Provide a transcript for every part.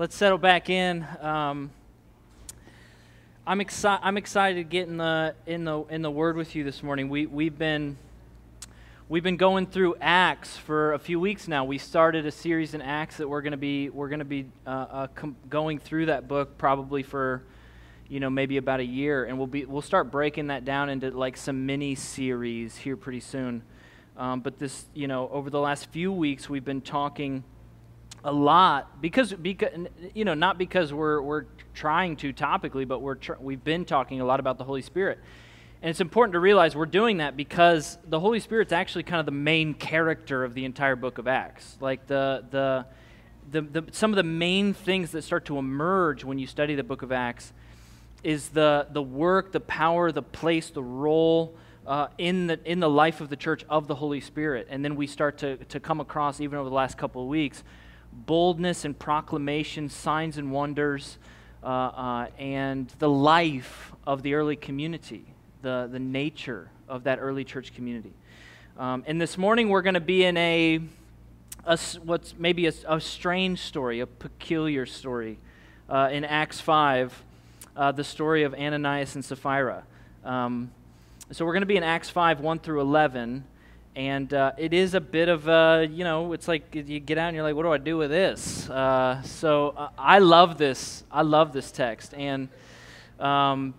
Let's settle back in. I'm excited to get in the Word with you this morning. We've been going through Acts for a few weeks now. We started a series in Acts that we're going to be going through that book probably for maybe about a year, and we'll start breaking that down into like some mini series here pretty soon. But this over the last few weeks we've been talking a lot because not because we're trying to topically, but we've been talking a lot about the Holy Spirit. And it's important to realize we're doing that because the Holy Spirit's actually kind of the main character of the entire book of Acts. Like some of the main things that start to emerge when you study the book of Acts is the work, the power, the place, the role in the life of the church of the Holy Spirit. And then we start to come across, even over the last couple of weeks, boldness and proclamation, signs and wonders, and the life of the early community. The nature of that early church community. And this morning we're going to be in a strange story, a peculiar story in Acts 5, the story of Ananias and Sapphira. So we're going to be in Acts 5, 1 through 11, and it is a bit of a, it's like you get out and you're like, what do I do with this? So I love this. I love this text. And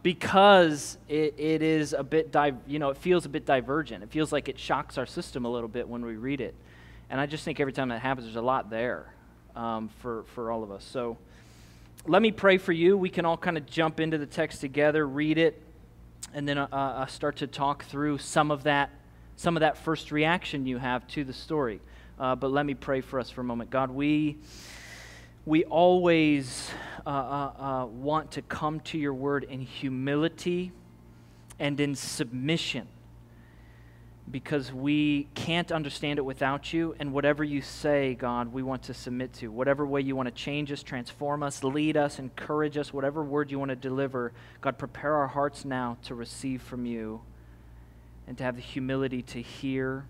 because it is a bit, it feels a bit divergent. It feels like it shocks our system a little bit when we read it. And I just think every time that happens, there's a lot there for all of us. So let me pray for you. We can all kind of jump into the text together, read it, and then start to talk through some of that first reaction you have to the story. But let me pray for us for a moment. God, we always want to come to your word in humility and in submission, because we can't understand it without you, and whatever you say, God, we want to submit to. Whatever way you want to change us, transform us, lead us, encourage us, whatever word you want to deliver, God, prepare our hearts now to receive from you and to have the humility to hear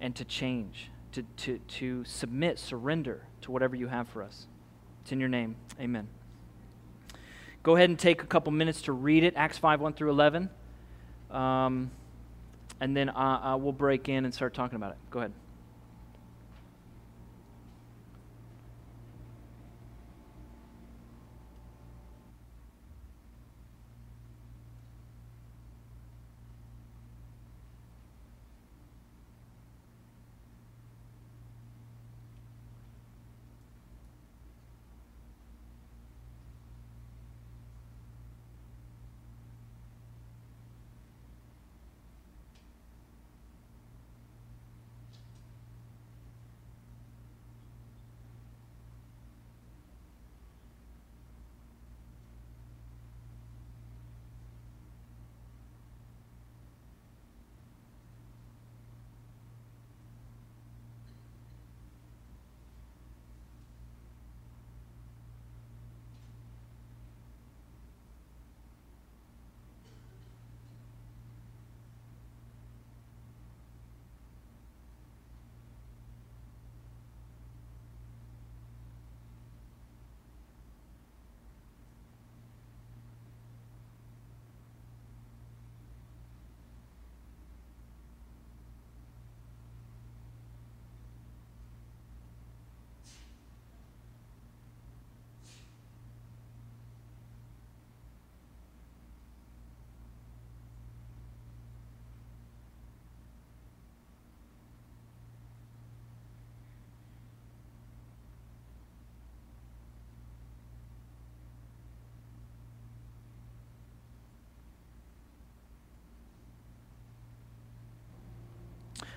and to change, to submit, surrender to whatever you have for us. It's in your name. Amen. Go ahead and take a couple minutes to read it, Acts 5, 1 through 11, and then we'll break in and start talking about it. Go ahead.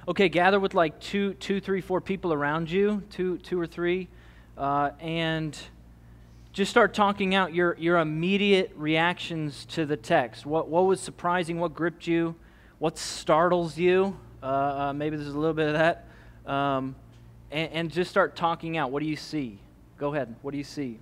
Okay, gather with like two, three, four people around you, two or three, and just start talking out your immediate reactions to the text. What was surprising? What gripped you? What startles you? Maybe there's a little bit of that. And just start talking out. What do you see? Go ahead. What do you see?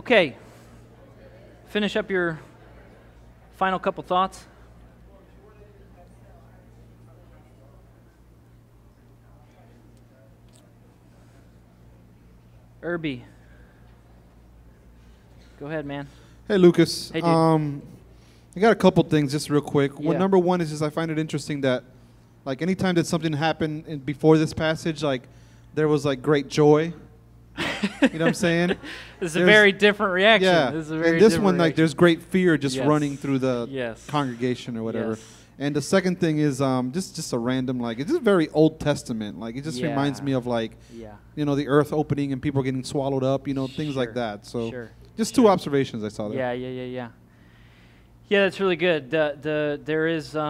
Okay, finish up your final couple thoughts. Irby, go ahead, man. Hey, Lucas. Hey, dude. I got a couple things just real quick. Yeah. Well, number one is just I find it interesting that, like, anytime that something happened before this passage, like, there was, like, great joy. You know what I'm saying? This is a very different reaction. Yeah. This is a very and this one, like, there's great fear just running through the congregation or whatever. Yes. And the second thing is just a random, like, it's just very Old Testament. Like, it just reminds me of, like, you know, the earth opening and people getting swallowed up, you know, things like that. So just two observations I saw there. Yeah. Yeah, that's really good. There is, you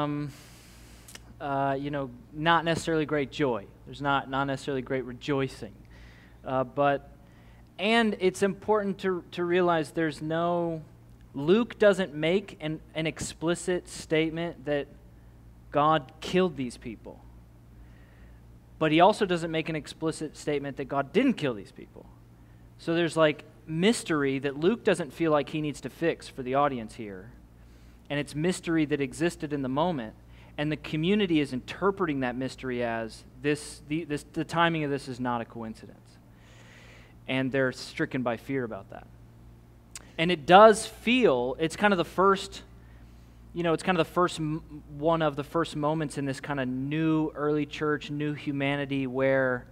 know, not necessarily great joy. There's not necessarily great rejoicing. And it's important to realize there's no, Luke doesn't make an explicit statement that God killed these people. But he also doesn't make an explicit statement that God didn't kill these people. So there's like mystery that Luke doesn't feel like he needs to fix for the audience here. And it's mystery that existed in the moment. And the community is interpreting that mystery as the timing of this is not a coincidence. And they're stricken by fear about that. And it does feel, it's kind of the first, you know, it's kind of the first, one of the first moments in this kind of new early church, new humanity where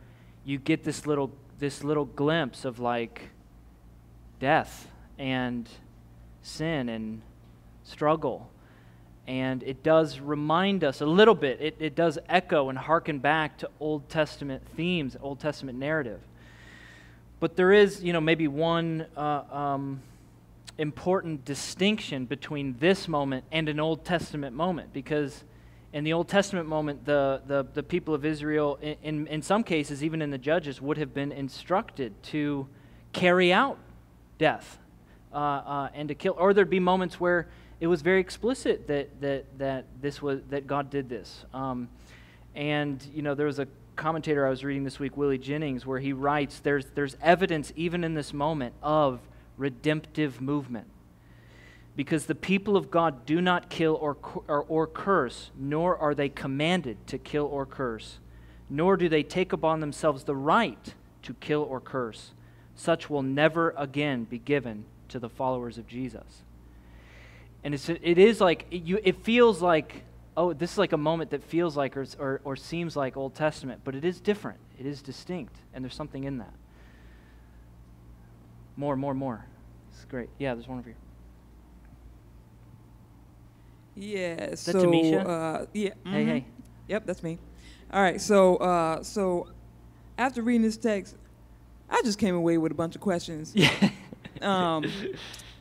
you get this little glimpse of like death and sin and struggle. And it does remind us a little bit, it does echo and hearken back to Old Testament themes, Old Testament narrative. But there is, you know, maybe one important distinction between this moment and an Old Testament moment, because in the Old Testament moment, the people of Israel, in some cases, even in the Judges, would have been instructed to carry out death and to kill. Or there'd be moments where it was very explicit that God did this. And you know, there was a commentator I was reading this week, Willie Jennings, where he writes, there's evidence even in this moment of redemptive movement, because the people of God do not kill or curse, nor are they commanded to kill or curse, nor do they take upon themselves the right to kill or curse. Such will never again be given to the followers of Jesus. And it is like it feels like, oh, this is like a moment that feels like or seems like Old Testament, but it is different. It is distinct, and there's something in that. More. This is great. Yeah, there's one over here. Yeah, is that Tamisha? Yeah. Mm-hmm. Hey. Yep, that's me. All right, so after reading this text, I just came away with a bunch of questions. Yeah.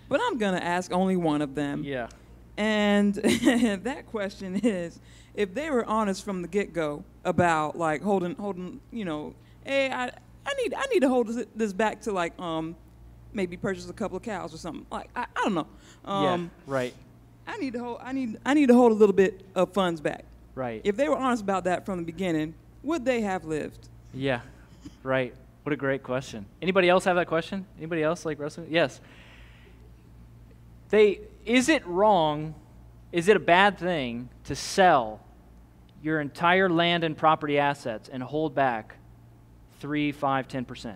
But I'm going to ask only one of them. Yeah. And that question is, if they were honest from the get-go about like holding, you know, hey, I need to hold this back to like maybe purchase a couple of cows or something. Like I don't know. Yeah, right. I need to hold a little bit of funds back. Right. If they were honest about that from the beginning, would they have lived? Yeah. Right. What a great question. Anybody else have that question? Anybody else like wrestling? Yes. Is it wrong, is it a bad thing to sell your entire land and property assets and hold back 3, 5, 10%?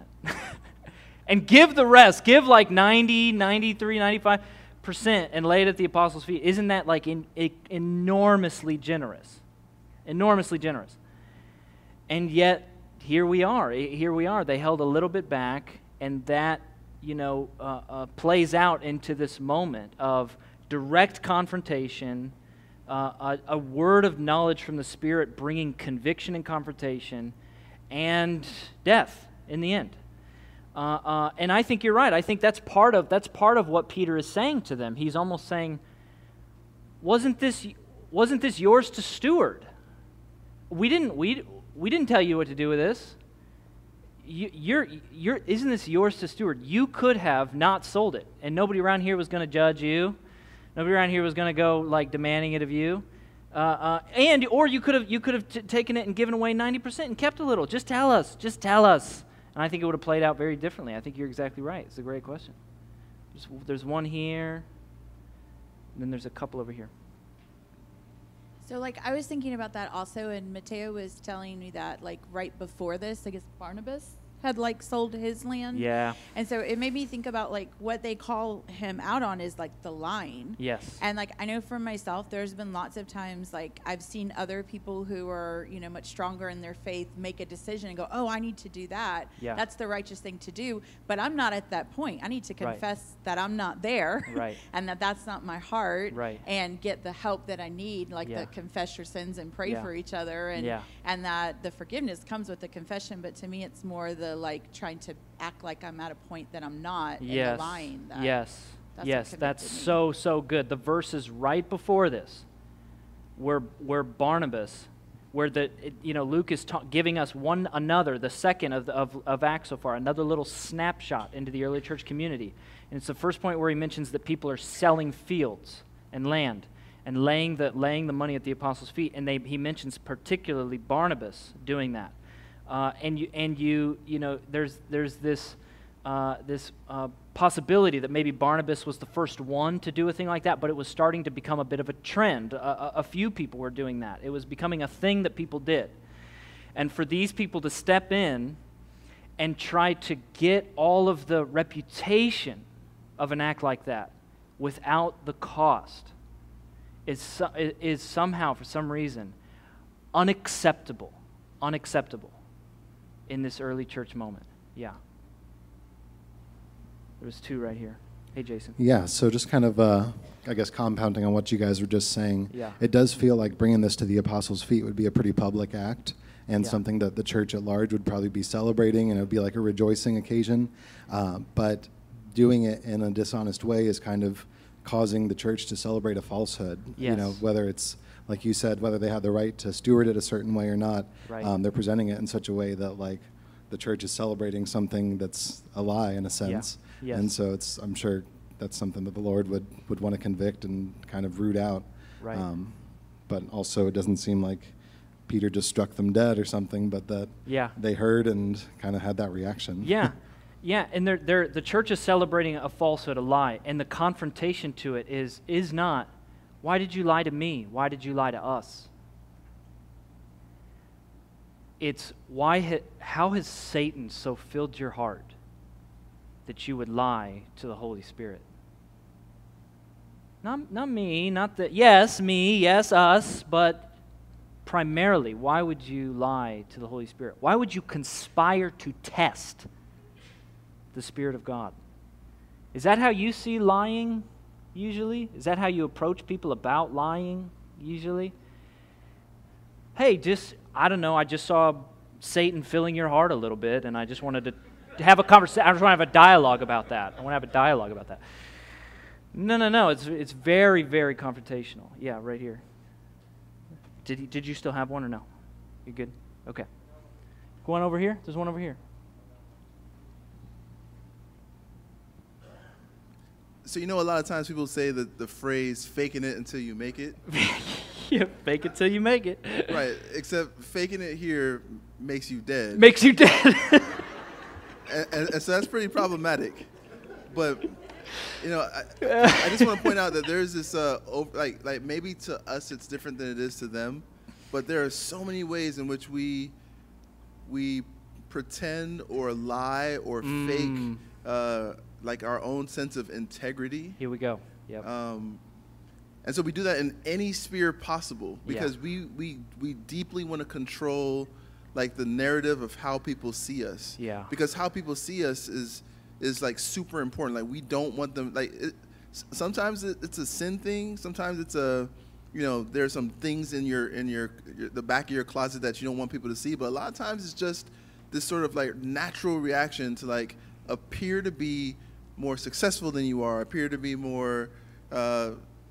And give the rest, give like 90, 93, 95% and lay it at the apostles' feet. Isn't that like enormously generous? Enormously generous. And yet, here we are. They held a little bit back, and that, you know, plays out into this moment of direct confrontation, a word of knowledge from the Spirit bringing conviction and confrontation, and death in the end. And I think you're right. I think that's part of what Peter is saying to them. He's almost saying, "Wasn't this yours to steward? We didn't tell you what to do with this. Isn't this yours to steward? You could have not sold it, and nobody around here was going to judge you. Nobody around here was going to go like demanding it of you, and or you could have taken it and given away 90% and kept a little. Just tell us." And I think it would have played out very differently. I think you're exactly right. It's a great question. There's one here, and then there's a couple over here. So, like, I was thinking about that also, and Mateo was telling me that, like, right before this, I guess Barnabas had, like, sold his land. Yeah. And so it made me think about, like, what they call him out on is, like, the line. Yes. And, like, I know for myself, there's been lots of times, like, I've seen other people who are, you know, much stronger in their faith make a decision and go, oh, I need to do that. Yeah. That's the righteous thing to do. But I'm not at that point. I need to confess that I'm not there. Right. And that that's not my heart. Right. And get the help that I need, like, the confess your sins and pray for each other. And, and that the forgiveness comes with the confession. But to me, it's more the, like, trying to act like I'm at a point that I'm not and lying. That's so good. The verses right before this where Barnabas, where the, you know, Luke is giving us one another, the second of Acts so far, another little snapshot into the early church community. And it's the first point where he mentions that people are selling fields and land and laying the money at the apostles' feet. And he mentions particularly Barnabas doing that. And you know, there's this possibility that maybe Barnabas was the first one to do a thing like that, but it was starting to become a bit of a trend. A few people were doing that. It was becoming a thing that people did. And for these people to step in and try to get all of the reputation of an act like that without the cost is somehow, for some reason, unacceptable. Unacceptable in this early church moment. Yeah. There's two right here. Hey, Jason. Yeah, so just kind of, I guess, compounding on what you guys were just saying, it does feel like bringing this to the apostles' feet would be a pretty public act and something that the church at large would probably be celebrating, and it would be like a rejoicing occasion. But doing it in a dishonest way is kind of causing the church to celebrate a falsehood, you know, whether it's, like you said, whether they have the right to steward it a certain way or not, they're presenting it in such a way that, like, the church is celebrating something that's a lie in a sense. Yeah. Yes. And so it's, I'm sure that's something that the Lord would want to convict and kind of root out. Right. But also it doesn't seem like Peter just struck them dead or something, but that they heard and kind of had that reaction. Yeah. Yeah, and the church is celebrating a falsehood, a lie, and the confrontation to it is not, why did you lie to me? Why did you lie to us? It's, how has Satan so filled your heart that you would lie to the Holy Spirit? Not me, not the, yes, me, yes, us, but primarily, why would you lie to the Holy Spirit? Why would you conspire to test the Spirit of God? Is that how you see lying? Usually? Is that how you approach people about lying? Usually? Hey, just, I don't know, I just saw Satan filling your heart a little bit, and I just wanted to have a conversation, I just want to have a dialogue about that. I want to have a dialogue about that. No, it's very, very confrontational. Yeah, right here. Did you still have one or no? You good? Okay. One over here? There's one over here. So, you know, a lot of times people say that the phrase, faking it until you make it. Yeah, fake it till you make it. Right, except faking it here makes you dead. Makes you dead. and so that's pretty problematic. But, you know, I just want to point out that there's this, like maybe to us it's different than it is to them, but there are so many ways in which we pretend or lie or fake like our own sense of integrity. Here we go. Yep. And so we do that in any sphere possible because we deeply want to control, like, the narrative of how people see us. Yeah. Because how people see us is like super important. Like, we don't want them, like, sometimes it's a sin thing. Sometimes it's a, you know, there's some things in the back of your closet that you don't want people to see. But a lot of times it's just this sort of, like, natural reaction to, like, appear to be more successful than you are, appear to be more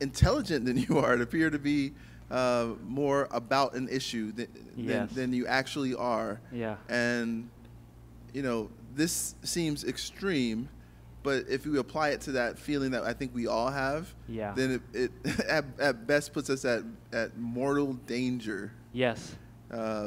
intelligent than you are, appear to be more about an issue than you actually are. Yeah. And, you know, this seems extreme, but if we apply it to that feeling that I think we all have, then it at best puts us at mortal danger. Yes.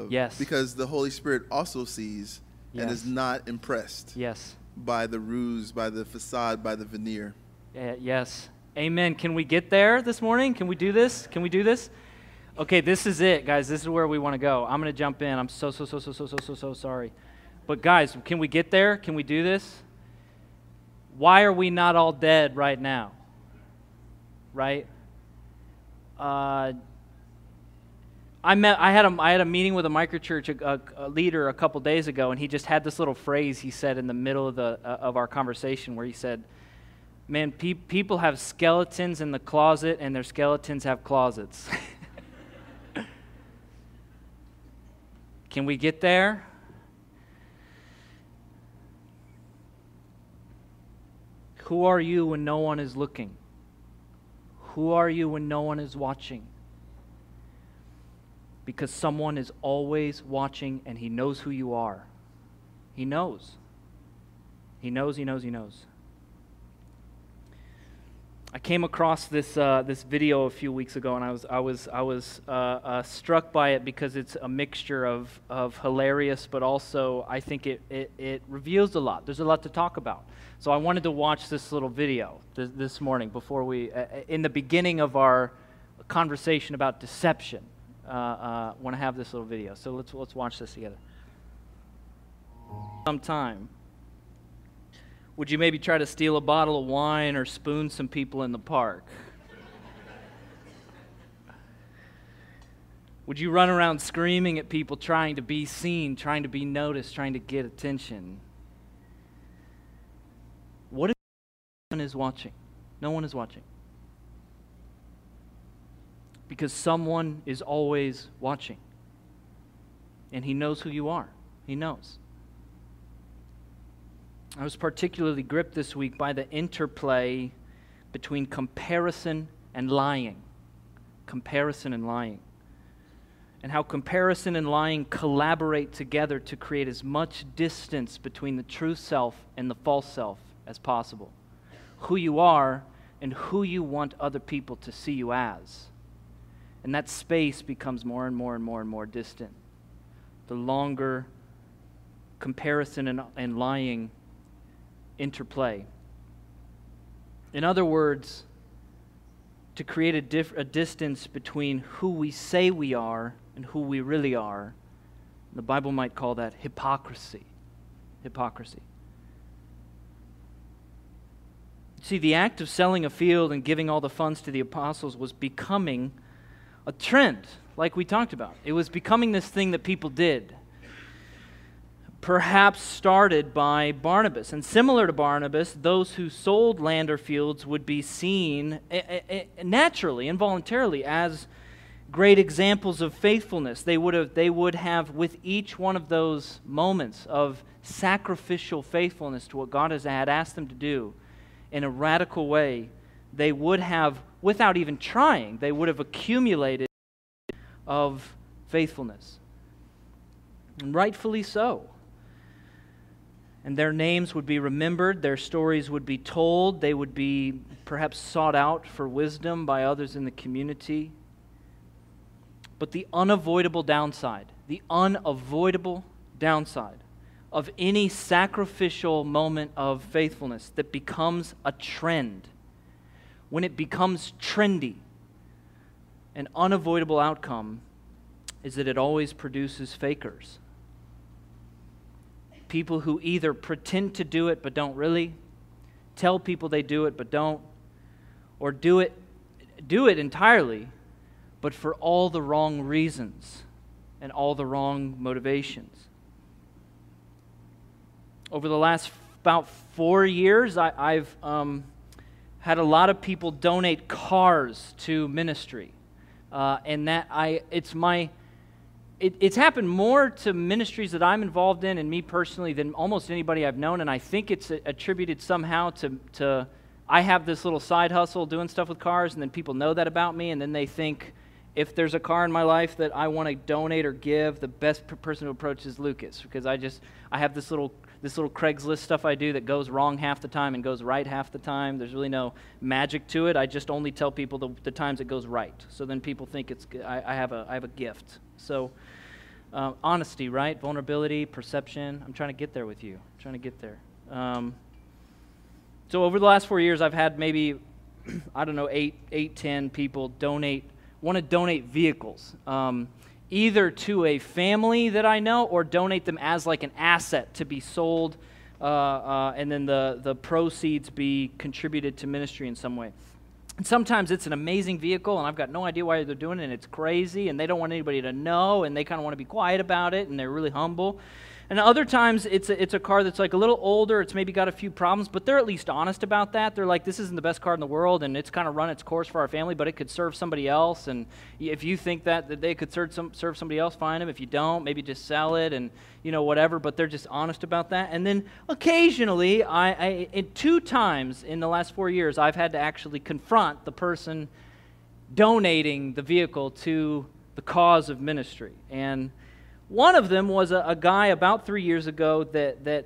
Yes. Because the Holy Spirit also sees and is not impressed. Yes. By the ruse, by the facade, by the veneer. Yes. Amen. Can we get there this morning? Can we do this? Can we do this? Okay, this is it, guys. This is where we want to go. I'm going to jump in. I'm so sorry. But guys, can we get there? Can we do this? Why are we not all dead right now? Right? I had a meeting with a microchurch a leader a couple days ago, and he just had this little phrase he said in the middle of our conversation where he said, "Man, people have skeletons in the closet, and their skeletons have closets." Can we get there? Who are you when no one is looking? Who are you when no one is watching? Because someone is always watching, and he knows who you are. He knows. He knows, he knows, he knows. I came across this this video a few weeks ago, and I was struck by it because it's a mixture of hilarious, but also I think it reveals a lot. There's a lot to talk about. So I wanted to watch this little video this morning before we in the beginning of our conversation about deception. Want to have this little video. So let's watch this together. Sometime. Would you maybe try to steal a bottle of wine or spoon some people in the park? Would you run around screaming at people trying to be seen, trying to be noticed, trying to get attention? What if no one is watching? No one is watching. Because someone is always watching. And he knows who you are. He knows. I was particularly gripped this week by the interplay between comparison and lying. Comparison and lying. And how comparison and lying collaborate together to create as much distance between the true self and the false self as possible. Who you are and who you want other people to see you as. And that space becomes more and more and more and more distant. The longer comparison and lying interplay. In other words, to create a distance between who we say we are and who we really are. The Bible might call that hypocrisy. Hypocrisy. See, the act of selling a field and giving all the funds to the apostles was becoming a trend, like we talked about. It was becoming this thing that people did. Perhaps started by Barnabas. And similar to Barnabas, those who sold land or fields would be seen naturally and voluntarily as great examples of faithfulness. They would have with each one of those moments of sacrificial faithfulness to what God had asked them to do in a radical way, they would have, without even trying, they would have accumulated of faithfulness. And rightfully so. And their names would be remembered, their stories would be told, they would be perhaps sought out for wisdom by others in the community. But the unavoidable downside of any sacrificial moment of faithfulness that becomes a trend, when it becomes trendy, an unavoidable outcome is that it always produces fakers. People who either pretend to do it but don't really, tell people they do it but don't, or do it entirely, but for all the wrong reasons and all the wrong motivations. Over the last about 4 years, I've had a lot of people donate cars to ministry, and that it's happened more to ministries that I'm involved in and me personally than almost anybody I've known, and I think it's attributed somehow to I have this little side hustle doing stuff with cars, and then people know that about me, and then they think if there's a car in my life that I want to donate or give, the best person to approach is Lucas, because I have this little Craigslist stuff I do that goes wrong half the time and goes right half the time. There's really no magic to it. I just only tell people the times it goes right. So then people think I have a gift. So honesty, right? Vulnerability, perception. I'm trying to get there with you. I'm trying to get there. So over the last 4 years, I've had maybe, 8, 10 people want to donate vehicles, either to a family that I know or donate them as like an asset to be sold, and then the proceeds be contributed to ministry in some way. And sometimes it's an amazing vehicle, and I've got no idea why they're doing it, and it's crazy, and they don't want anybody to know, and they kind of want to be quiet about it, and they're really humble. And other times, it's a car that's like a little older, it's maybe got a few problems, but they're at least honest about that. They're like, this isn't the best car in the world, and it's kind of run its course for our family, but it could serve somebody else, and if you think that they could serve somebody else, find them. If you don't, maybe just sell it, and whatever, but they're just honest about that. And then occasionally, two times in the last 4 years, I've had to actually confront the person donating the vehicle to the cause of ministry. And one of them was a guy about 3 years ago that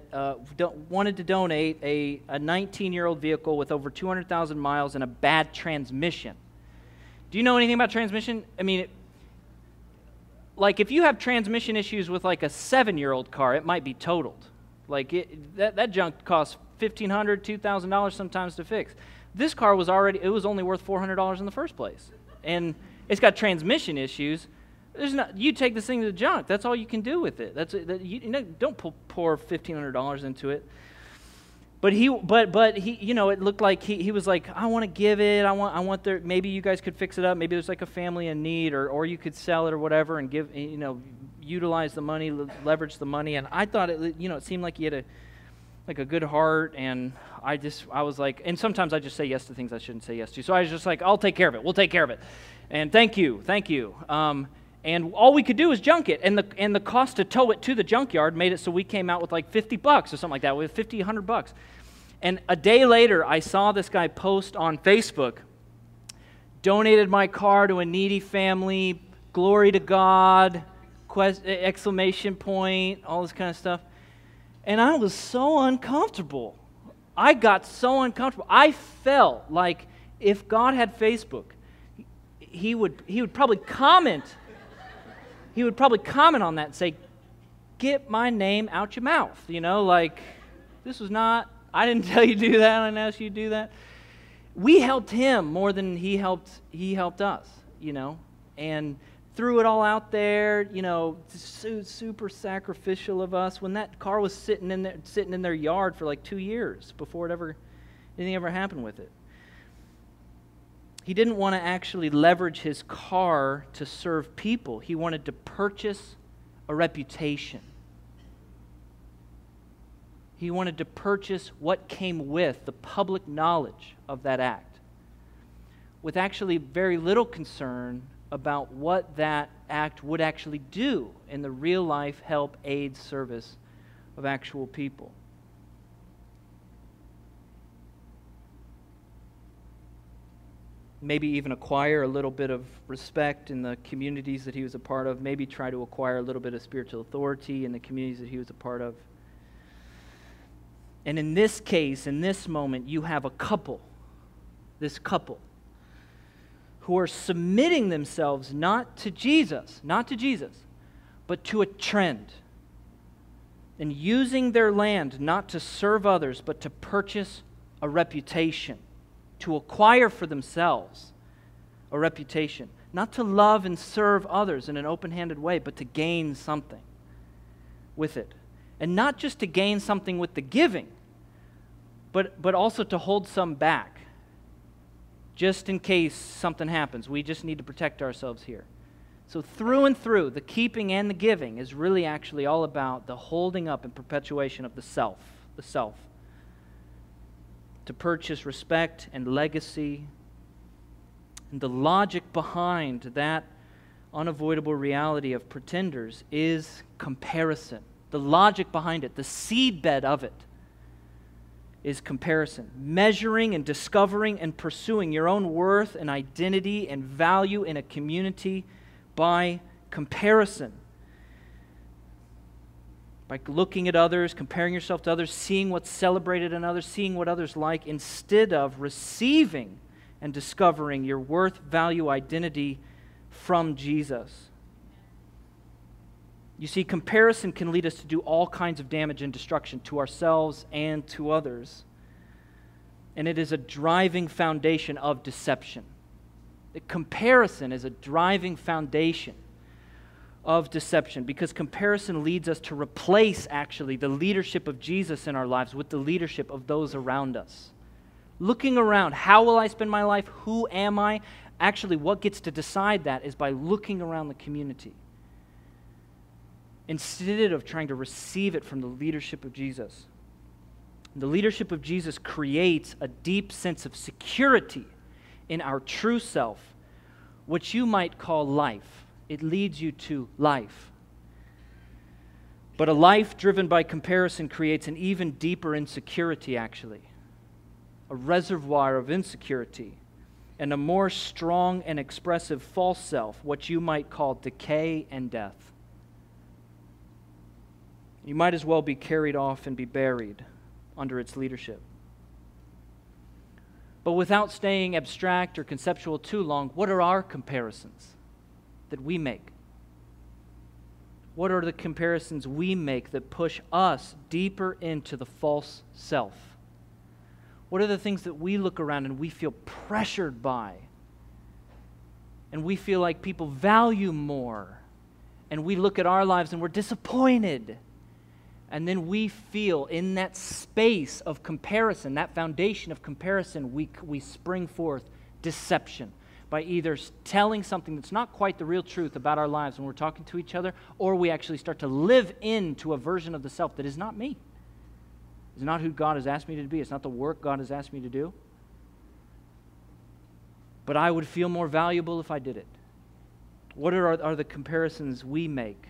wanted to donate a 19-year-old vehicle with over 200,000 miles and a bad transmission. Do you know anything about transmission? I mean, if you have transmission issues with like a 7-year-old car, it might be totaled. That junk costs $1,500, $2,000 sometimes to fix. This car was only worth $400 in the first place, and it's got transmission issues. You take this thing to the junk. That's all you can do with it. Don't pour $1,500 into it. But he it looked like he was like, I want to give it. I want there. Maybe you guys could fix it up. Maybe there's like a family in need, or you could sell it or whatever and give, utilize the money, leverage the money. And I thought it seemed like he had a good heart, and I was like, and sometimes I just say yes to things I shouldn't say yes to. So I was just like, I'll take care of it. We'll take care of it. And thank you. And all we could do was junk it, and the cost to tow it to the junkyard made it so we came out with like $50 or something like that, with $100. And a day later, I saw this guy post on Facebook, donated my car to a needy family, glory to God, !, all this kind of stuff. And I was so uncomfortable. I got so uncomfortable. I felt like if God had Facebook, he would probably comment. He would probably comment on that and say, get my name out your mouth. This was not, I didn't tell you to do that. I didn't ask you to do that. We helped him more than he helped us, and threw it all out there, super sacrificial of us when that car was sitting in their yard for like 2 years before anything ever happened with it. He didn't want to actually leverage his car to serve people. He wanted to purchase a reputation. He wanted to purchase what came with the public knowledge of that act, with actually very little concern about what that act would actually do in the real life help, aid, service of actual people. Maybe even acquire a little bit of respect in the communities that he was a part of, maybe try to acquire a little bit of spiritual authority in the communities that he was a part of. And in this case, in this moment, you have this couple, who are submitting themselves not to Jesus, but to a trend, and using their land not to serve others, but to purchase a reputation. To acquire for themselves a reputation, not to love and serve others in an open-handed way, but to gain something with it. And not just to gain something with the giving, but also to hold some back, just in case something happens. We just need to protect ourselves here. So through and through, the keeping and the giving is really actually all about the holding up and perpetuation of the self. To purchase respect and legacy. And the logic behind that unavoidable reality of pretenders is comparison. The logic behind it, the seedbed of it, is comparison. Measuring and discovering and pursuing your own worth and identity and value in a community by comparison. By looking at others, comparing yourself to others, seeing what's celebrated in others, seeing what others like, instead of receiving and discovering your worth, value, identity from Jesus. You see, comparison can lead us to do all kinds of damage and destruction to ourselves and to others. and it is a driving foundation of deception. The comparison is a driving foundation of deception, because comparison leads us to replace, actually, the leadership of Jesus in our lives with the leadership of those around us. Looking around, how will I spend my life? Who am I? Actually, what gets to decide that is by looking around the community, instead of trying to receive it from the leadership of Jesus. The leadership of Jesus creates a deep sense of security in our true self, which you might call life. It leads you to life. But a life driven by comparison creates an even deeper insecurity, actually, a reservoir of insecurity, and a more strong and expressive false self, what you might call decay and death. You might as well be carried off and be buried under its leadership. But without staying abstract or conceptual too long, what are our comparisons that we make? What are the comparisons we make that push us deeper into the false self? What are the things that we look around and we feel pressured by? And we feel like people value more. And we look at our lives and we're disappointed. And then we feel in that space of comparison, that foundation of comparison, we spring forth deception by either telling something that's not quite the real truth about our lives when we're talking to each other, or we actually start to live into a version of the self that is not me. It's not who God has asked me to be. It's not the work God has asked me to do. But I would feel more valuable if I did it. What are the comparisons we make?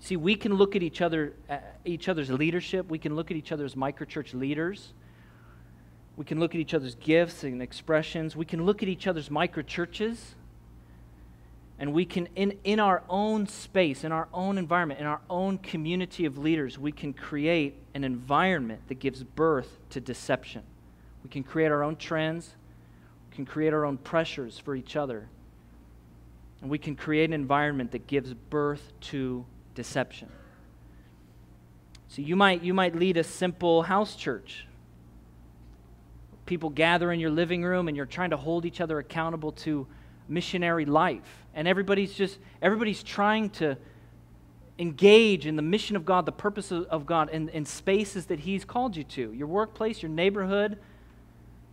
See, we can look at each other's leadership. We can look at each other's microchurch leaders. We can look at each other's gifts and expressions. We can look at each other's microchurches. And we can, in our own space, in our own environment, in our own community of leaders, we can create an environment that gives birth to deception. We can create our own trends. We can create our own pressures for each other. And we can create an environment that gives birth to deception. So you might lead a simple house church. People gather in your living room and you're trying to hold each other accountable to missionary life, and everybody's trying to engage in the mission of God, the purpose of God, in spaces that He's called you to. Your workplace, your neighborhood.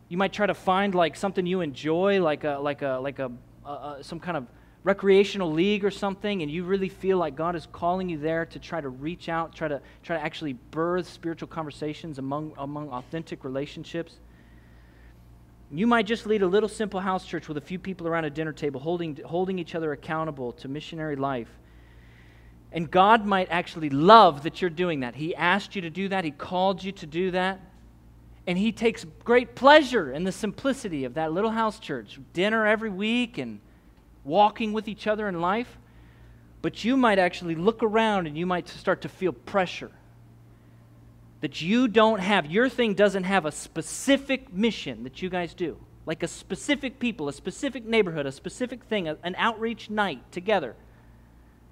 You might try to find like something you enjoy, some kind of recreational league or something, and you really feel like God is calling you there to try to reach out, try to actually birth spiritual conversations among authentic relationships. You might just lead a little simple house church with a few people around a dinner table, holding each other accountable to missionary life. And God might actually love that you're doing that. He asked you to do that. He called you to do that. And He takes great pleasure in the simplicity of that little house church. Dinner every week and walking with each other in life. But you might actually look around and you might start to feel pressure that you don't have, your thing doesn't have a specific mission that you guys do, like a specific people, a specific neighborhood, a specific thing, an outreach night together,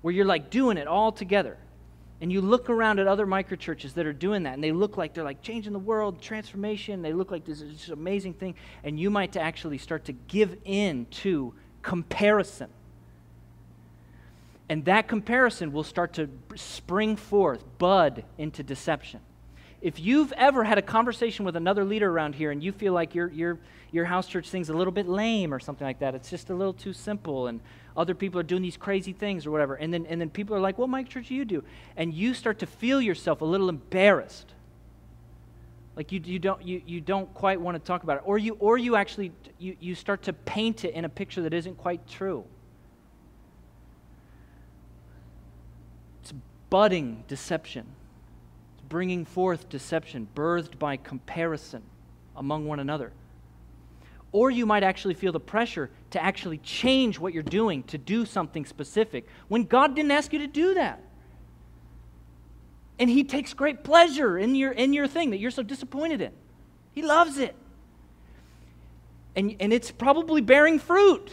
where you're like doing it all together. And you look around at other microchurches that are doing that, and they look like they're like changing the world, transformation, they look like this is just an amazing thing, and you might actually start to give in to comparison. And that comparison will start to spring forth, bud into deception. If you've ever had a conversation with another leader around here and you feel like your house church thing's a little bit lame or something like that, it's just a little too simple and other people are doing these crazy things or whatever, and then people are like, what microchurch church do you do? And you start to feel yourself a little embarrassed. Like you don't quite want to talk about it. Or you actually start to paint it in a picture that isn't quite true. It's budding deception. Bringing forth deception, birthed by comparison among one another. Or you might actually feel the pressure to actually change what you're doing, to do something specific, when God didn't ask you to do that. And He takes great pleasure in your thing that you're so disappointed in. He loves it. And it's probably bearing fruit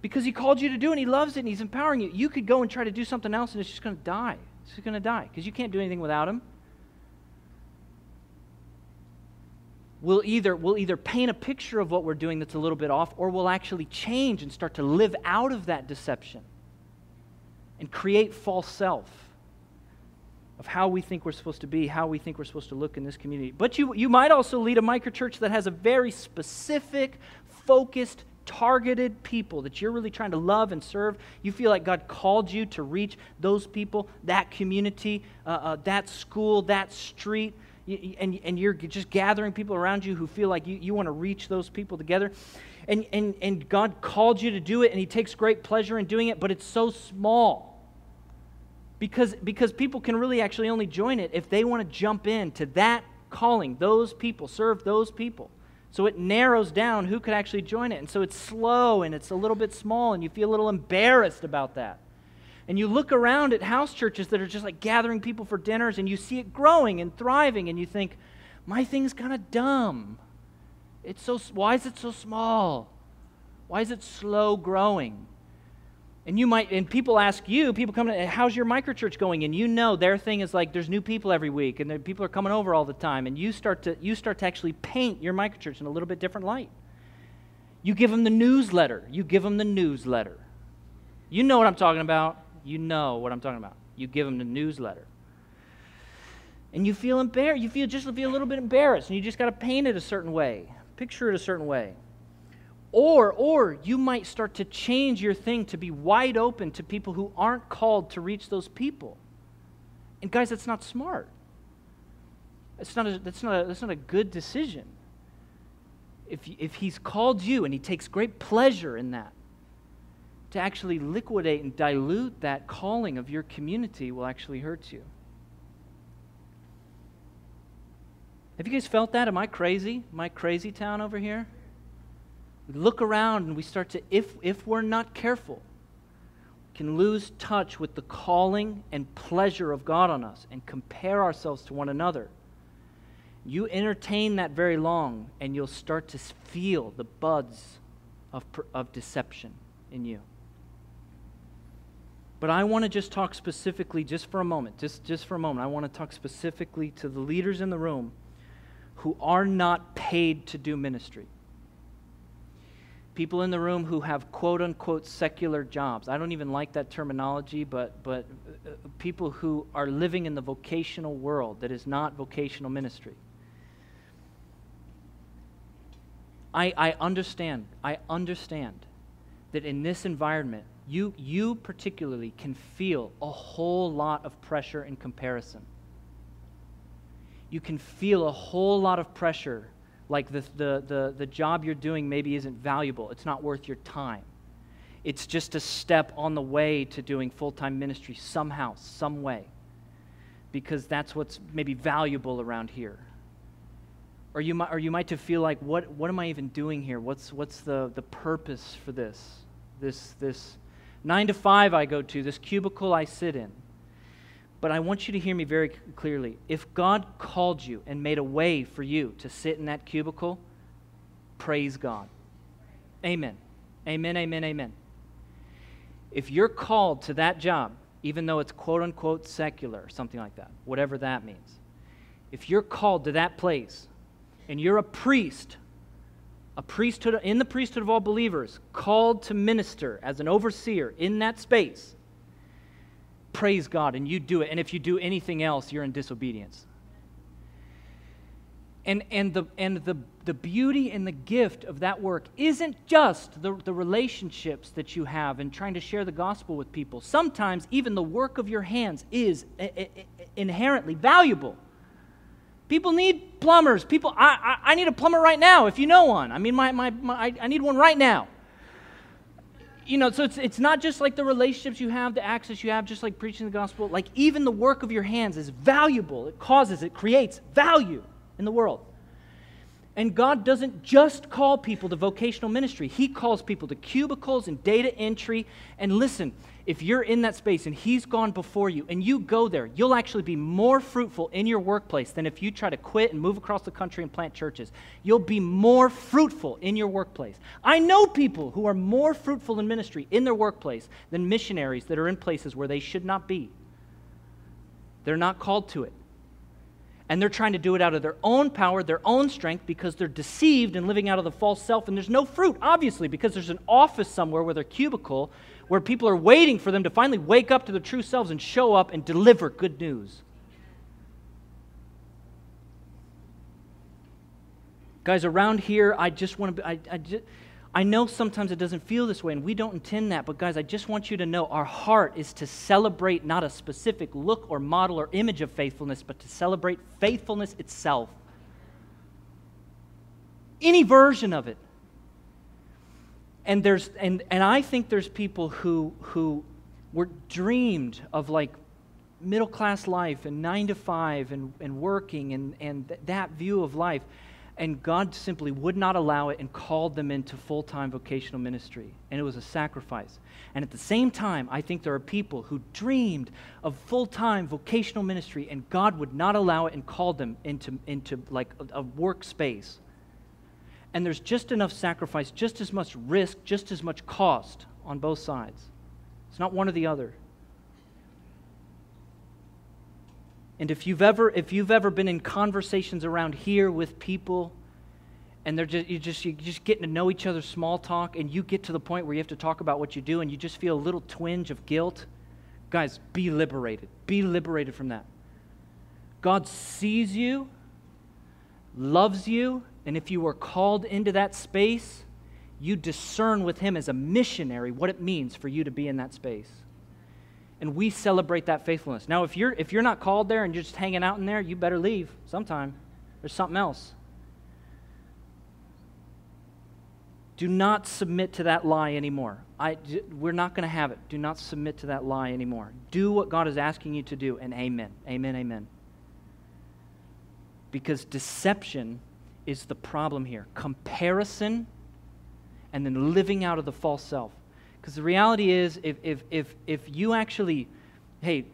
because He called you to do it and He loves it and He's empowering you. You could go and try to do something else and it's just going to die. It's just going to die because you can't do anything without Him. we'll either paint a picture of what we're doing that's a little bit off, or we'll actually change and start to live out of that deception and create false self of how we think we're supposed to be, how we think we're supposed to look in this community. But you might also lead a microchurch that has a very specific, focused, targeted people that you're really trying to love and serve. You feel like God called you to reach those people, that community, that school, that street, and you're just gathering people around you who feel like you want to reach those people together. And God called you to do it, and He takes great pleasure in doing it, but it's so small. Because people can really actually only join it if they want to jump in to that calling, those people, serve those people. So it narrows down who could actually join it. And so it's slow and it's a little bit small and you feel a little embarrassed about that. And you look around at house churches that are just like gathering people for dinners, and you see it growing and thriving, and you think, my thing's kind of dumb. Why is it so small? Why is it slow growing? And people ask you, people come to, how's your microchurch going? And you know their thing is like, there's new people every week, and people are coming over all the time, and you start to actually paint your microchurch in a little bit different light. You give them the newsletter. You know what I'm talking about. You give them the newsletter. And you feel embarrassed. You feel a little bit embarrassed, and you just got to paint it a certain way, picture it a certain way. Or you might start to change your thing to be wide open to people who aren't called to reach those people. And guys, that's not smart. That's not a good decision. If He's called you and He takes great pleasure in that, to actually liquidate and dilute that calling of your community will actually hurt you. Have you guys felt that? Am I crazy? My crazy town over here? We look around and we start to, if we're not careful, we can lose touch with the calling and pleasure of God on us and compare ourselves to one another. You entertain that very long, and you'll start to feel the buds of deception in you. But I want to just talk specifically, just for a moment, I want to talk specifically to the leaders in the room who are not paid to do ministry. People in the room who have quote-unquote secular jobs. I don't even like that terminology, but people who are living in the vocational world that is not vocational ministry. I understand that in this environment, you particularly can feel a whole lot of pressure in comparison. You can feel a whole lot of pressure like the job you're doing maybe isn't valuable. It's not worth your time. It's just a step on the way to doing full-time ministry somehow, some way, because that's what's maybe valuable around here. Or you might feel like, what am I even doing here? What's the purpose for this? This 9-to-5 I go to, this cubicle I sit in. But I want you to hear me very clearly. If God called you and made a way for you to sit in that cubicle, praise God. Amen. Amen, amen, amen. If you're called to that job, even though it's quote-unquote secular or something like that, whatever that means, if you're called to that place and you're a priesthood in the priesthood of all believers, called to minister as an overseer in that space, praise God, and you do it. And if you do anything else, you're in disobedience. And the beauty and the gift of that work isn't just the relationships that you have and trying to share the gospel with people. Sometimes even the work of your hands is inherently valuable. People need plumbers. I need a plumber right now if you know one. I mean, I need one right now. You know, so it's not just like the relationships you have, the access you have, just like preaching the gospel. Like even the work of your hands is valuable. It creates value in the world. And God doesn't just call people to vocational ministry. He calls people to cubicles and data entry. And listen, if you're in that space and He's gone before you and you go there, you'll actually be more fruitful in your workplace than if you try to quit and move across the country and plant churches. You'll be more fruitful in your workplace. I know people who are more fruitful in ministry in their workplace than missionaries that are in places where they should not be. They're not called to it. And they're trying to do it out of their own power, their own strength, because they're deceived and living out of the false self. And there's no fruit, obviously, because there's an office somewhere with a cubicle where people are waiting for them to finally wake up to their true selves and show up and deliver good news. Guys, around here, I just want to be, I know sometimes it doesn't feel this way, and we don't intend that, but guys, I just want you to know our heart is to celebrate not a specific look or model or image of faithfulness, but to celebrate faithfulness itself. Any version of it. And there's and I think there's people who were dreamed of like middle-class life and 9-to-5 and working and that view of life. And God simply would not allow it and called them into full-time vocational ministry. And it was a sacrifice. And at the same time, I think there are people who dreamed of full-time vocational ministry and God would not allow it and called them into like a workspace. And there's just enough sacrifice, just as much risk, just as much cost on both sides. It's not one or the other. And if you've ever been in conversations around here with people, and they're you're just getting to know each other, small talk, and you get to the point where you have to talk about what you do, and you just feel a little twinge of guilt, guys, be liberated. Be liberated from that. God sees you, loves you, and if you were called into that space, you discern with Him as a missionary what it means for you to be in that space. And we celebrate that faithfulness. Now, if you're not called there and you're just hanging out in there, you better leave sometime. There's something else. Do not submit to that lie anymore. We're not going to have it. Do not submit to that lie anymore. Do what God is asking you to do, and amen. Amen, amen. Because deception is the problem here. Comparison and then living out of the false self. Because the reality is, if you actually, hey,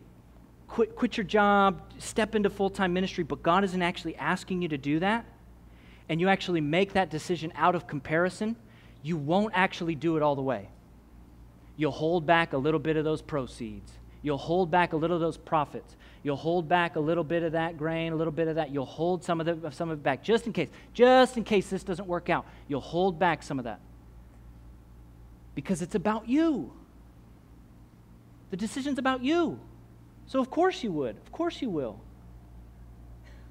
quit your job, step into full-time ministry, but God isn't actually asking you to do that, and you actually make that decision out of comparison, you won't actually do it all the way. You'll hold back a little bit of those proceeds. You'll hold back a little of those profits. You'll hold back a little bit of that grain, a little bit of that. You'll hold some of it back just in case this doesn't work out. You'll hold back some of that. Because it's about you. The decision's about you. So of course you would. Of course you will.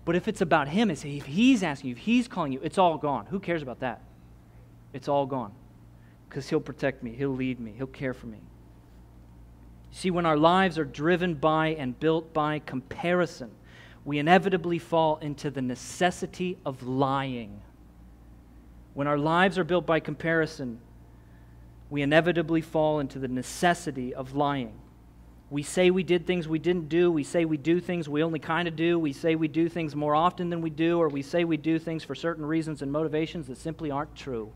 But if it's about Him, if He's asking you, if He's calling you, it's all gone. Who cares about that? It's all gone. Because He'll protect me. He'll lead me. He'll care for me. See, when our lives are driven by and built by comparison, we inevitably fall into the necessity of lying. When our lives are built by comparison, we inevitably fall into the necessity of lying. We say we did things we didn't do. We say we do things we only kind of do. We say we do things more often than we do, or we say we do things for certain reasons and motivations that simply aren't true.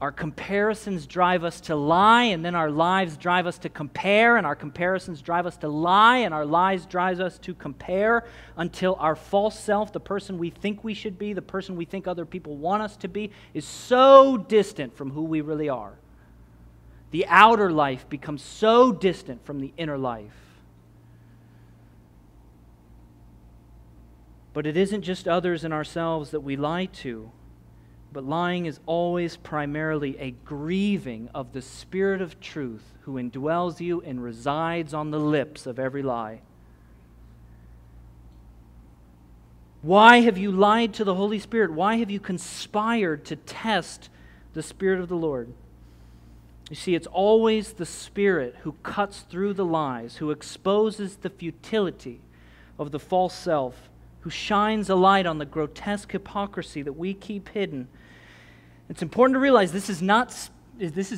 Our comparisons drive us to lie, and then our lives drive us to compare, and our comparisons drive us to lie, and our lies drive us to compare until our false self, the person we think we should be, the person we think other people want us to be, is so distant from who we really are. The outer life becomes so distant from the inner life. But it isn't just others and ourselves that we lie to. But lying is always primarily a grieving of the Spirit of truth who indwells you and resides on the lips of every lie. Why have you lied to the Holy Spirit? Why have you conspired to test the Spirit of the Lord? You see, it's always the Spirit who cuts through the lies, who exposes the futility of the false self, who shines a light on the grotesque hypocrisy that we keep hidden. It's important to realize this is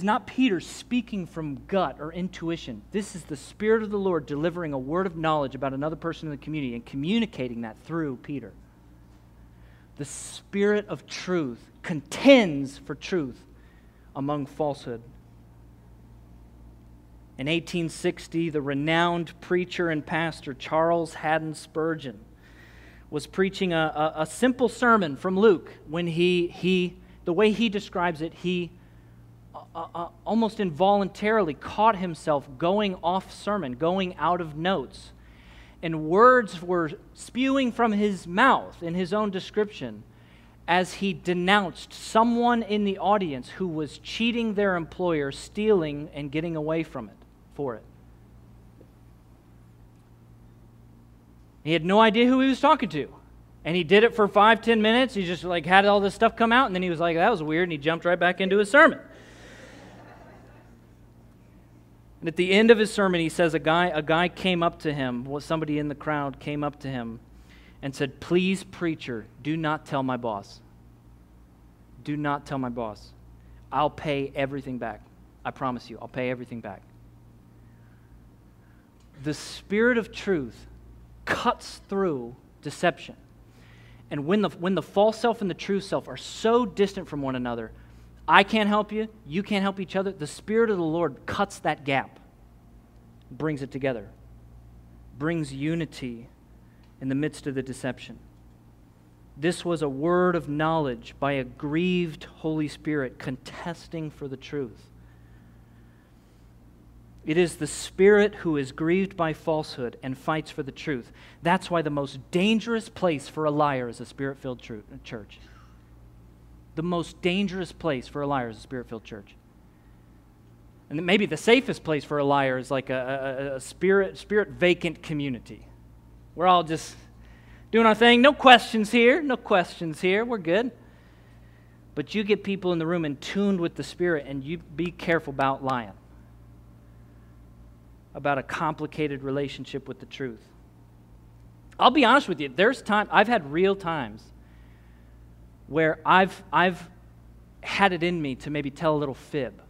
not Peter speaking from gut or intuition. This is the Spirit of the Lord delivering a word of knowledge about another person in the community and communicating that through Peter. The Spirit of truth contends for truth among falsehood. In 1860, the renowned preacher and pastor Charles Haddon Spurgeon was preaching a simple sermon from Luke when the way he describes it, he almost involuntarily caught himself going off sermon, going out of notes. and words were spewing from his mouth in his own description as he denounced someone in the audience who was cheating their employer, stealing, and getting away from it for it. He had no idea who he was talking to. And he did it for 5-10 minutes. He just like had all this stuff come out, and then he was like, that was weird, and he jumped right back into his sermon. And at the end of his sermon, he says a guy came up to him, somebody in the crowd came up to him and said, please, preacher, do not tell my boss. Do not tell my boss. I'll pay everything back. I promise you, I'll pay everything back. The Spirit of truth cuts through deception. And when the false self and the true self are so distant from one another, I can't help you, you can't help each other, the Spirit of the Lord cuts that gap, brings it together, brings unity in the midst of the deception. This was a word of knowledge by a grieved Holy Spirit contesting for the truth. It is the Spirit who is grieved by falsehood and fights for the truth. That's why the most dangerous place for a liar is a Spirit-filled church. The most dangerous place for a liar is a Spirit-filled church. And maybe the safest place for a liar is like a spirit-vacant community. We're all just doing our thing. No questions here. No questions here. We're good. But you get people in the room and tuned with the Spirit, and you be careful about lying about a complicated relationship with the truth. I'll be honest with you, there's time, I've had real times where I've had it in me to maybe tell a little fib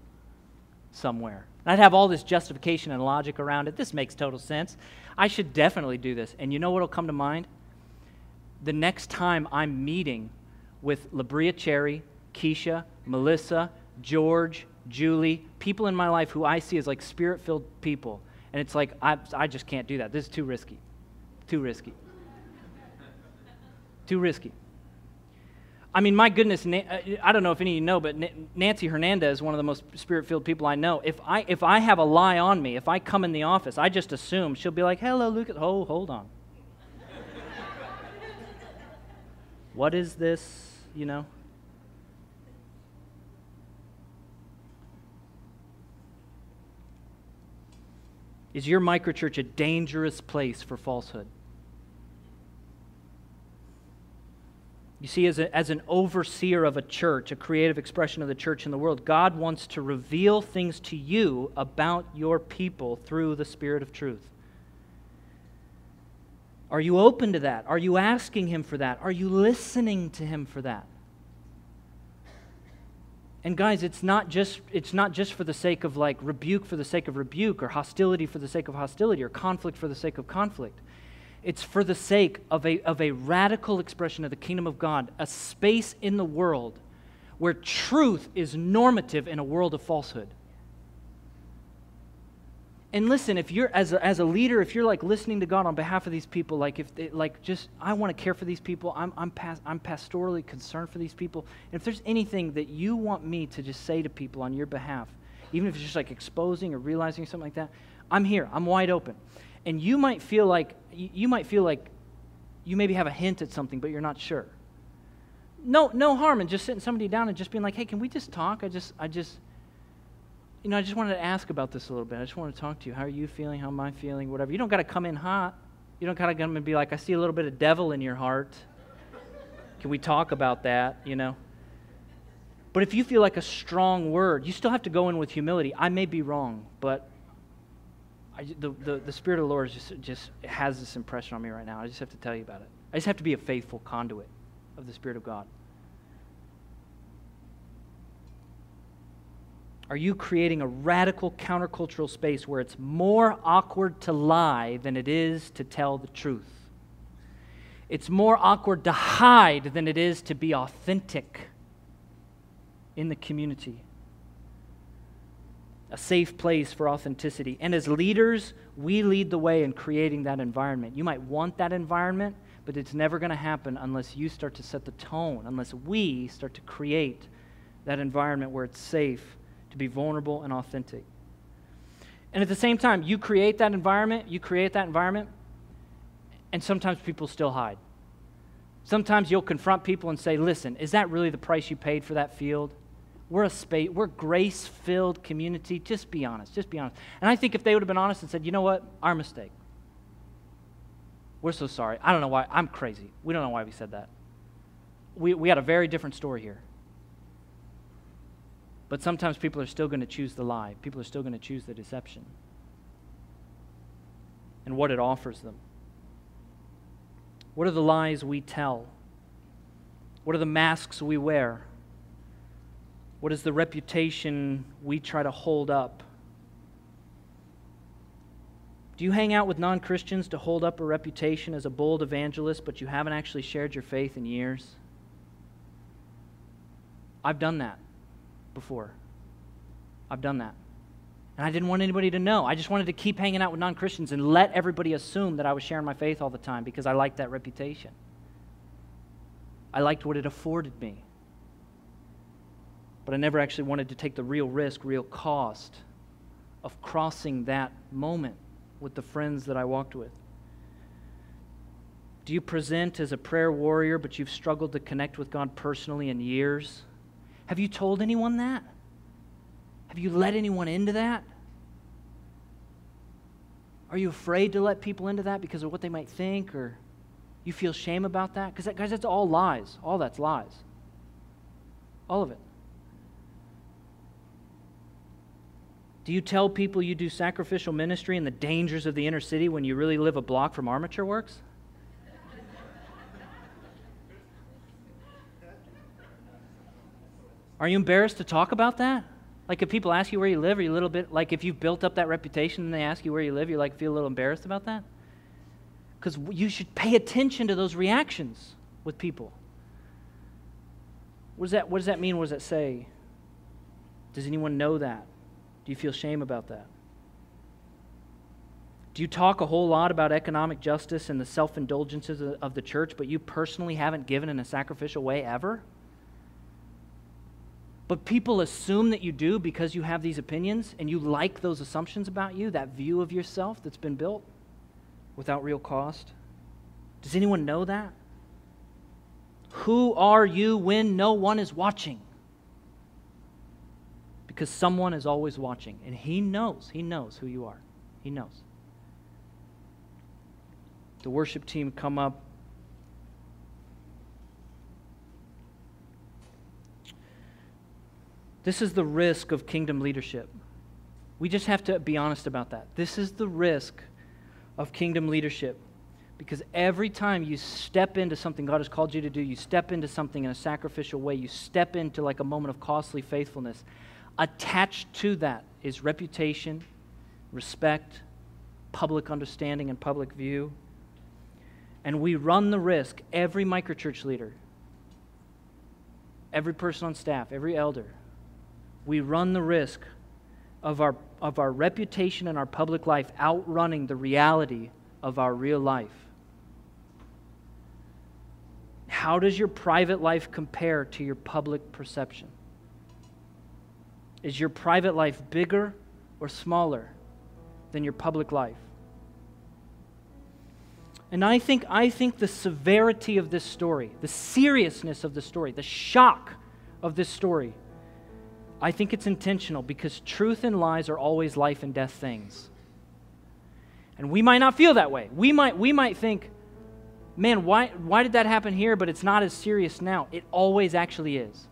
somewhere. And I'd have all this justification and logic around it. This makes total sense. I should definitely do this. And you know what'll come to mind? The next time I'm meeting with LaBria Cherry, Keisha, Melissa, George, Julie, people in my life who I see as like Spirit-filled people, and it's like, I just can't do that. This is too risky. Too risky. Too risky. I mean, my goodness, I don't know if any of you know, but Nancy Hernandez, one of the most Spirit-filled people I know, if I have a lie on me, if I come in the office, I just assume she'll be like, hello, Lucas. Oh, hold on. What is this, you know? Is your microchurch a dangerous place for falsehood? You see, as an overseer of a church, a creative expression of the church in the world, God wants to reveal things to you about your people through the Spirit of truth. Are you open to that? Are you asking Him for that? Are you listening to Him for that? And guys, it's not just for the sake of like rebuke for the sake of rebuke, or hostility for the sake of hostility, or conflict for the sake of conflict. It's for the sake of a radical expression of the kingdom of God, a space in the world where truth is normative in a world of falsehood. And listen, if you're as a leader, if you're like listening to God on behalf of these people, like if they, like just I want to care for these people, I'm pastorally concerned for these people. And if there's anything that you want me to just say to people on your behalf, even if it's just like exposing or realizing something like that, I'm here. I'm wide open. And you might feel like you maybe have a hint at something, but you're not sure. No harm in just sitting somebody down and just being like, hey, can we just talk? I just wanted to ask about this a little bit. I just want to talk to you. How are you feeling? How am I feeling? Whatever. You don't got to come in hot. You don't got to come and be like, I see a little bit of devil in your heart. Can we talk about that, you know? But if you feel like a strong word, you still have to go in with humility. I may be wrong, but the Spirit of the Lord just has this impression on me right now. I just have to tell you about it. I just have to be a faithful conduit of the Spirit of God. Are you creating a radical countercultural space where it's more awkward to lie than it is to tell the truth? It's more awkward to hide than it is to be authentic in the community. A safe place for authenticity. And as leaders, we lead the way in creating that environment. You might want that environment, but it's never going to happen unless you start to set the tone, unless we start to create that environment where it's safe to be vulnerable and authentic. And at the same time, you create that environment, And sometimes people still hide. Sometimes you'll confront people and say, listen, is that really the price you paid for that field? We're a grace-filled community. Just be honest. Just be honest. And I think if they would have been honest and said, you know what? Our mistake. We're so sorry. I don't know why. I'm crazy. We don't know why we said that. We had a very different story here. But sometimes people are still going to choose the lie. People are still going to choose the deception and what it offers them. What are the lies we tell? What are the masks we wear? What is the reputation we try to hold up? Do you hang out with non-Christians to hold up a reputation as a bold evangelist, but you haven't actually shared your faith in years? I've done that before. I've done that. And I didn't want anybody to know. I just wanted to keep hanging out with non-Christians and let everybody assume that I was sharing my faith all the time because I liked that reputation. I liked what it afforded me. But I never actually wanted to take the real risk, real cost of crossing that moment with the friends that I walked with. Do you present as a prayer warrior, but you've struggled to connect with God personally in years? Have you told anyone that? Have you let anyone into that? Are you afraid to let people into that because of what they might think, or you feel shame about that? Because, guys, that's all lies. All that's lies. All of it. Do you tell people you do sacrificial ministry and the dangers of the inner city when you really live a block from Armature Works? Are you embarrassed to talk about that? Like if people ask you where you live, are you a little bit, like if you've built up that reputation and they ask you where you live, you like feel a little embarrassed about that? Because you should pay attention to those reactions with people. What does that mean? What does that say? Does anyone know that? Do you feel shame about that? Do you talk a whole lot about economic justice and the self-indulgences of the church, but you personally haven't given in a sacrificial way ever? But people assume that you do because you have these opinions and you like those assumptions about you, that view of yourself that's been built without real cost. Does anyone know that? Who are you when no one is watching? Because someone is always watching, and he knows who you are. He knows. The worship team come up. This is the risk of kingdom leadership. We just have to be honest about that. This is the risk of kingdom leadership, because every time you step into something God has called you to do, you step into something in a sacrificial way, you step into like a moment of costly faithfulness. Attached to that is reputation, respect, public understanding, and public view. And we run the risk, every microchurch leader, every person on staff, every elder, we run the risk of our reputation and our public life outrunning the reality of our real life. How does your private life compare to your public perception? Is your private life bigger or smaller than your public life? And I think the severity of this story, the seriousness of the story, the shock of this story, I think it's intentional, because truth and lies are always life and death things. And we might not feel that way. We might think, man, why did that happen here, but it's not as serious now? It always actually is.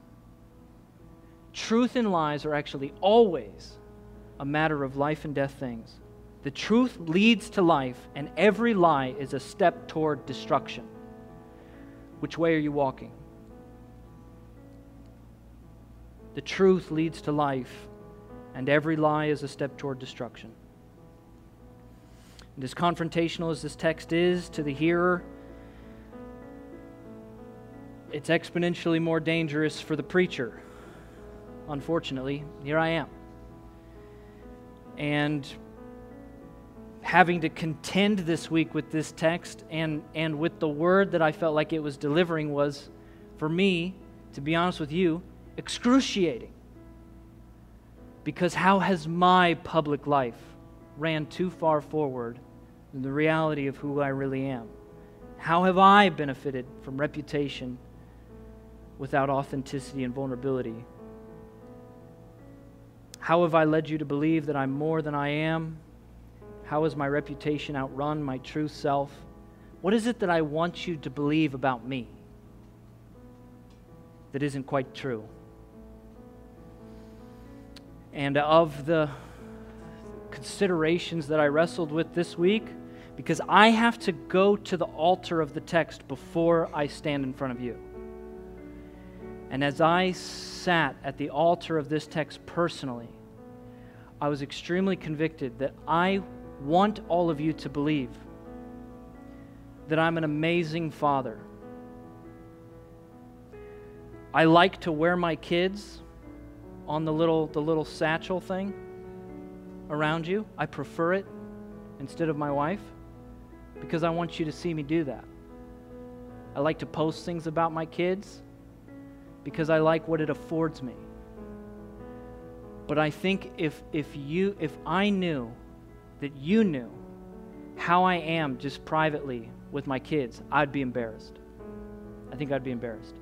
Truth and lies are actually always a matter of life and death things. The truth leads to life, and every lie is a step toward destruction. Which way are you walking? The truth leads to life, and every lie is a step toward destruction. And as confrontational as this text is to the hearer, it's exponentially more dangerous for the preacher. Unfortunately, here I am. And having to contend this week with this text and with the word that I felt like it was delivering was, for me, to be honest with you, excruciating. Because how has my public life ran too far forward in the reality of who I really am? How have I benefited from reputation without authenticity and vulnerability? How have I led you to believe that I'm more than I am? How has my reputation outrun my true self? What is it that I want you to believe about me that isn't quite true? And of the considerations that I wrestled with this week, because I have to go to the altar of the text before I stand in front of you. And as I sat at the altar of this text personally, I was extremely convicted that I want all of you to believe that I'm an amazing father. I like to wear my kids on the little satchel thing around you. I prefer it instead of my wife because I want you to see me do that. I like to post things about my kids because I like what it affords me. But I think if I knew that you knew how I am just privately with my kids, I'd be embarrassed. I think I'd be embarrassed.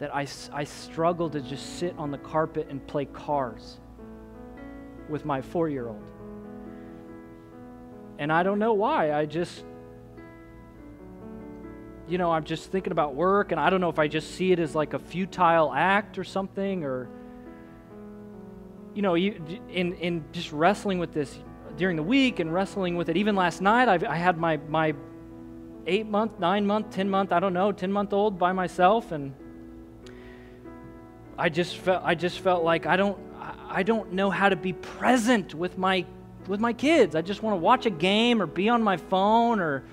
That I struggle to just sit on the carpet and play cars with my 4-year-old. And I don't know why. I'm just thinking about work, and I don't know if I just see it as like a futile act or something, or, in just wrestling with this during the week and wrestling with it. Even last night, I had my 8-month, 9-month, 10-month, 10-month-old by myself, and I just felt like I don't know how to be present with my kids. I just want to watch a game or be on my phone or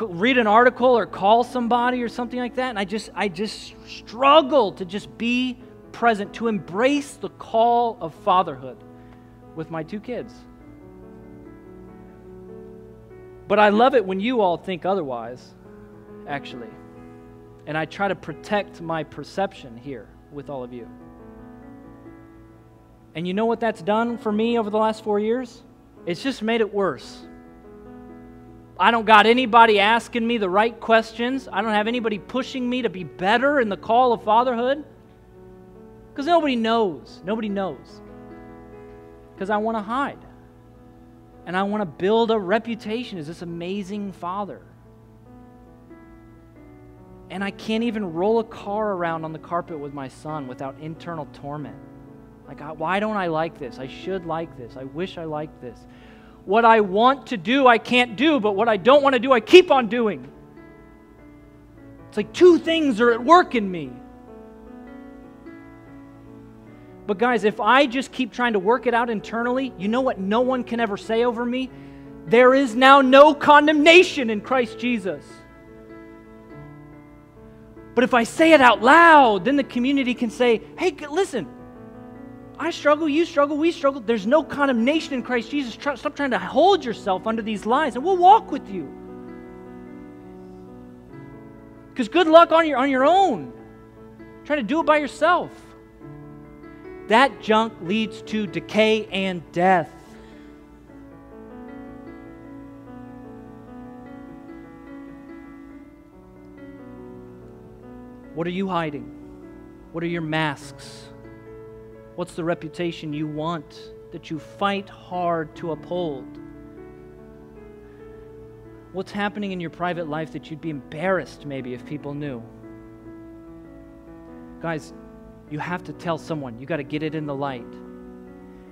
read an article or call somebody or something like that. And I just struggle to just be present, to embrace the call of fatherhood with my 2 kids. But I love it when you all think otherwise, actually. And I try to protect my perception here with all of you. And you know what that's done for me over the last 4 years? It's just made it worse. I don't got anybody asking me the right questions. I don't have anybody pushing me to be better in the call of fatherhood. Because nobody knows. Nobody knows. Because I want to hide. And I want to build a reputation as this amazing father. And I can't even roll a car around on the carpet with my son without internal torment. Like, why don't I like this? I should like this. I wish I liked this. What I want to do, I can't do, but what I don't want to do, I keep on doing. It's like 2 things are at work in me. But guys, if I just keep trying to work it out internally, you know what no one can ever say over me? There is now no condemnation in Christ Jesus. But if I say it out loud, then the community can say, hey, listen, I struggle, you struggle, we struggle. There's no condemnation in Christ Jesus. Stop trying to hold yourself under these lies, and we'll walk with you. Because good luck on your own, trying to do it by yourself. That junk leads to decay and death. What are you hiding? What are your masks? What's the reputation you want that you fight hard to uphold? What's happening in your private life that you'd be embarrassed maybe if people knew? Guys, you have to tell someone. You got to get it in the light.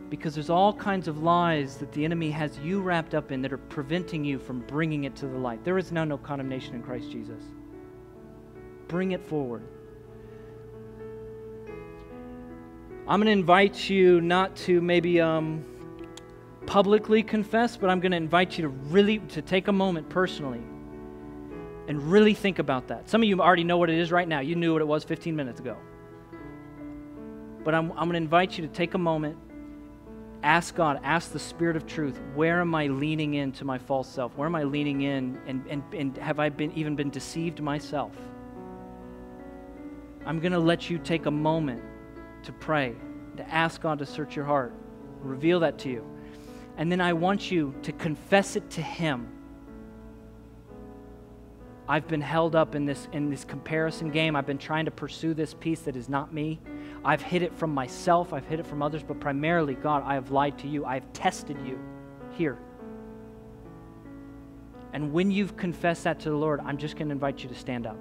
Because there's all kinds of lies that the enemy has you wrapped up in that are preventing you from bringing it to the light. There is now no condemnation in Christ Jesus. Bring it forward. I'm going to invite you not to maybe publicly confess, but I'm going to invite you to really take a moment personally and really think about that. Some of you already know what it is right now. You knew what it was 15 minutes ago. But I'm going to invite you to take a moment, ask God, ask the Spirit of truth, where am I leaning into my false self? Where am I leaning in? And have I even been deceived myself? I'm going to let you take a moment to pray, to ask God to search your heart, reveal that to you. And then I want you to confess it to Him I've been held up in this comparison game. I've been trying to pursue this peace that is not me. I've hid it from myself. I've hid it from others. But primarily, God, I have lied to you. I have tested you here. And when you've confessed that to the Lord, I'm just going to invite you to stand up.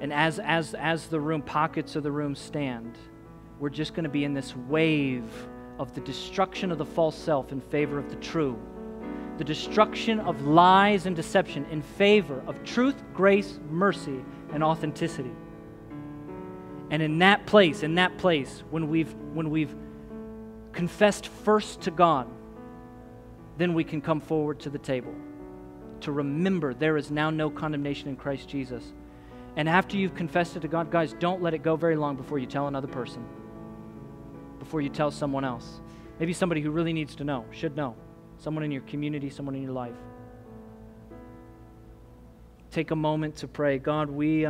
And as the room, pockets of the room stand, we're just going to be in this wave of the destruction of the false self in favor of the true. The destruction of lies and deception in favor of truth, grace, mercy, and authenticity. And in that place, when we've confessed first to God, then we can come forward to the table to remember there is now no condemnation in Christ Jesus. And after you've confessed it to God, guys, don't let it go very long before you tell another person, before you tell someone else. Maybe somebody who really needs to know, should know, someone in your community, someone in your life. Take a moment to pray. God, we,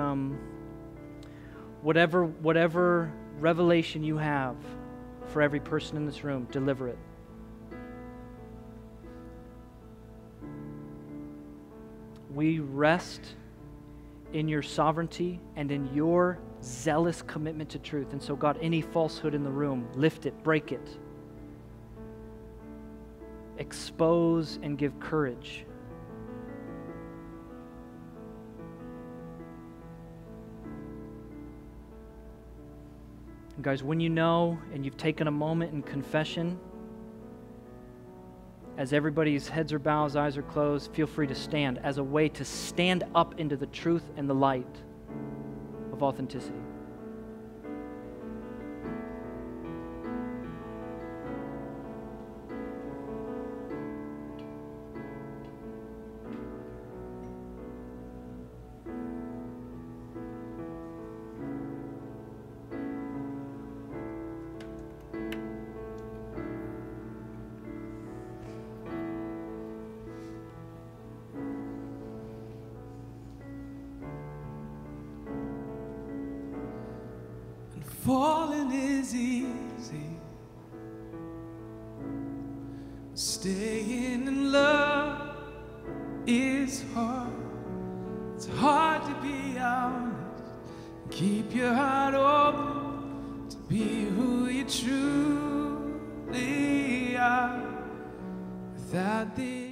whatever revelation you have for every person in this room, deliver it. We rest in your sovereignty and in your zealous commitment to truth. And so, God, any falsehood in the room, lift it, break it. Expose and give courage. And guys, when you know and you've taken a moment in confession, as everybody's heads are bowed, eyes are closed, feel free to stand as a way to stand up into the truth and the light of authenticity. Falling is easy, staying in love is hard. It's hard to be honest, keep your heart open to be who you truly are without the